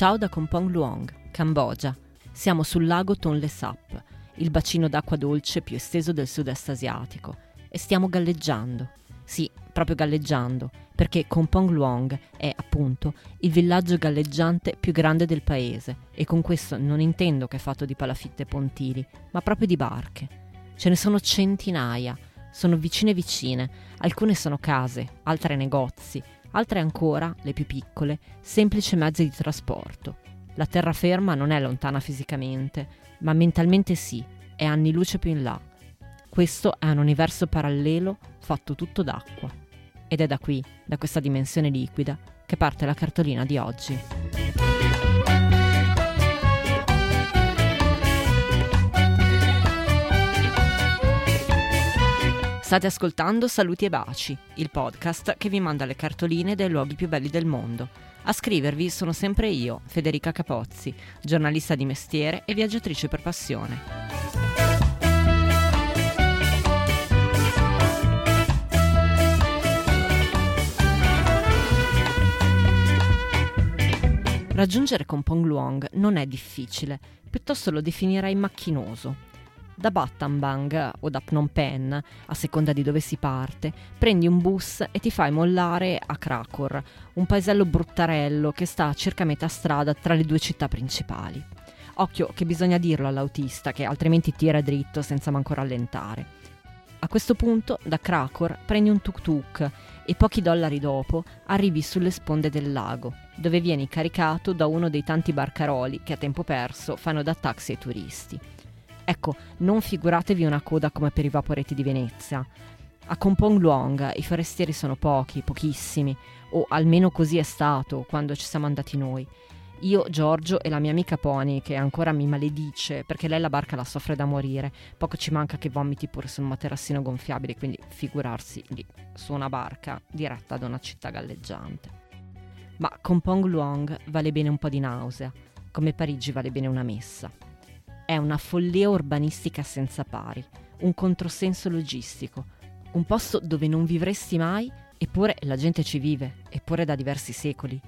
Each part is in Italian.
Ciao da Kompong Luong, Cambogia. Siamo sul lago Tonle Sap, il bacino d'acqua dolce più esteso del sud-est asiatico, e stiamo galleggiando. Sì, proprio galleggiando, perché Kompong Luong è, appunto, il villaggio galleggiante più grande del paese, e con questo non intendo che è fatto di palafitte e pontili, ma proprio di barche. Ce ne sono centinaia, sono vicine, alcune sono case, altre negozi, altre ancora, le più piccole, semplici mezzi di trasporto. La terraferma non è lontana fisicamente, ma mentalmente sì, è anni luce più in là. Questo è un universo parallelo fatto tutto d'acqua. Ed è da qui, da questa dimensione liquida, che parte la cartolina di oggi. State ascoltando Saluti e Baci, il podcast che vi manda le cartoline dei luoghi più belli del mondo. A scrivervi sono sempre io, Federica Capozzi, giornalista di mestiere e viaggiatrice per passione. Raggiungere Kompong Luong non è difficile, piuttosto lo definirei macchinoso. Da Battambang o da Phnom Penh, a seconda di dove si parte, prendi un bus e ti fai mollare a Krakor, un paesello bruttarello che sta a circa metà strada tra le due città principali. Occhio che bisogna dirlo all'autista, che altrimenti tira dritto senza manco rallentare. A questo punto, da Krakor, prendi un tuk-tuk e pochi dollari dopo arrivi sulle sponde del lago, dove vieni caricato da uno dei tanti barcaroli che a tempo perso fanno da taxi ai turisti. Ecco, non figuratevi una coda come per i vaporetti di Venezia. A Kompong Luong i forestieri sono pochissimi, o almeno così è stato quando ci siamo andati noi. Io, Giorgio e la mia amica Pony, che ancora mi maledice perché lei la barca la soffre da morire, poco ci manca che vomiti pure su un materassino gonfiabile, quindi figurarsi lì, su una barca diretta ad una città galleggiante. Ma Kompong Luong vale bene un po' di nausea, come Parigi vale bene una messa. È una follia urbanistica senza pari, un controsenso logistico, un posto dove non vivresti mai, eppure la gente ci vive, eppure da diversi secoli.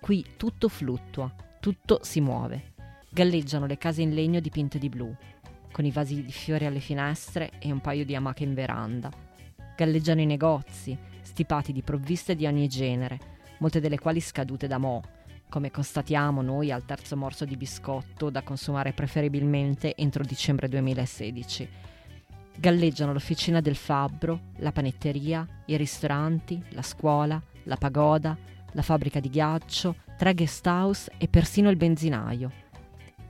Qui tutto fluttua, tutto si muove. Galleggiano le case in legno dipinte di blu, con i vasi di fiori alle finestre e un paio di amache in veranda. Galleggiano i negozi, stipati di provviste di ogni genere, molte delle quali scadute da mo', come constatiamo noi al terzo morso di biscotto da consumare preferibilmente entro dicembre 2016. Galleggiano l'officina del fabbro, la panetteria, i ristoranti, la scuola, la pagoda, la fabbrica di ghiaccio, 3 guest house e persino il benzinaio.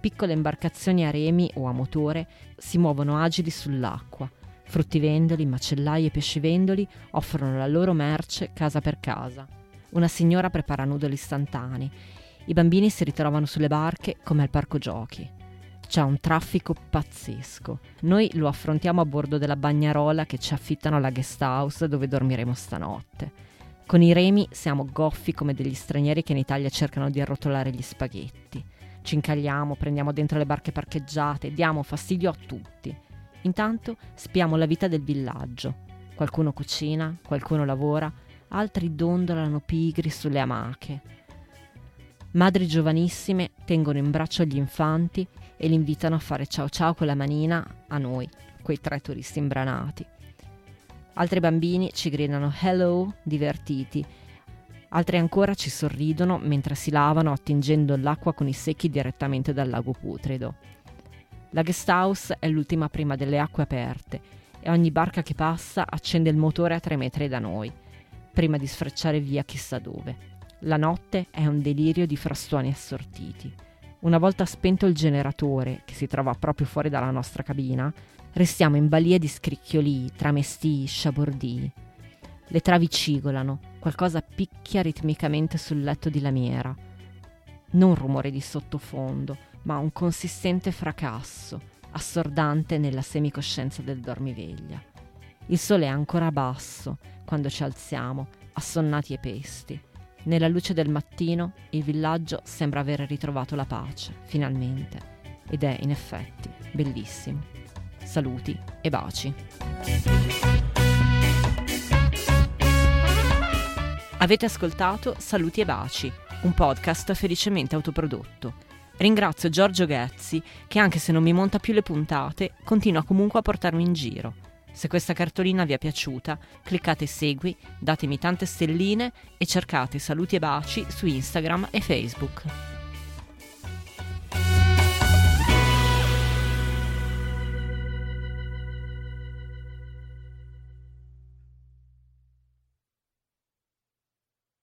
Piccole imbarcazioni a remi o a motore si muovono agili sull'acqua. Fruttivendoli, macellai e pescivendoli offrono la loro merce casa per casa. Una signora prepara nudoli istantanei. I bambini si ritrovano sulle barche come al parco giochi. C'è un traffico pazzesco. Noi lo affrontiamo a bordo della bagnarola che ci affittano alla guest house dove dormiremo stanotte. Con i remi siamo goffi come degli stranieri che in Italia cercano di arrotolare gli spaghetti. Ci incagliamo, prendiamo dentro le barche parcheggiate, diamo fastidio a tutti. Intanto spiamo la vita del villaggio. Qualcuno cucina, qualcuno lavora, altri dondolano pigri sulle amache. Madri giovanissime tengono in braccio gli infanti e li invitano a fare ciao ciao con la manina a noi, quei 3 turisti imbranati. Altri bambini ci gridano hello, divertiti. Altri ancora ci sorridono mentre si lavano attingendo l'acqua con i secchi direttamente dal lago putrido. La guest house è l'ultima prima delle acque aperte e ogni barca che passa accende il motore a 3 metri da noi, prima di sfrecciare via chissà dove. La notte è un delirio di frastuoni assortiti. Una volta spento il generatore, che si trova proprio fuori dalla nostra cabina, restiamo in balia di scricchiolii, tramestì, sciabordii. Le travi cigolano, qualcosa picchia ritmicamente sul letto di lamiera. Non rumore di sottofondo, ma un consistente fracasso, assordante nella semicoscienza del dormiveglia. Il sole è ancora basso quando ci alziamo, assonnati e pesti. Nella luce del mattino il villaggio sembra aver ritrovato la pace, finalmente. Ed è, in effetti, bellissimo. Saluti e baci. Avete ascoltato Saluti e Baci, un podcast felicemente autoprodotto. Ringrazio Giorgio Gezzi che, anche se non mi monta più le puntate, continua comunque a portarmi in giro. Se questa cartolina vi è piaciuta, cliccate segui, datemi tante stelline e cercate Saluti e Baci su Instagram e Facebook.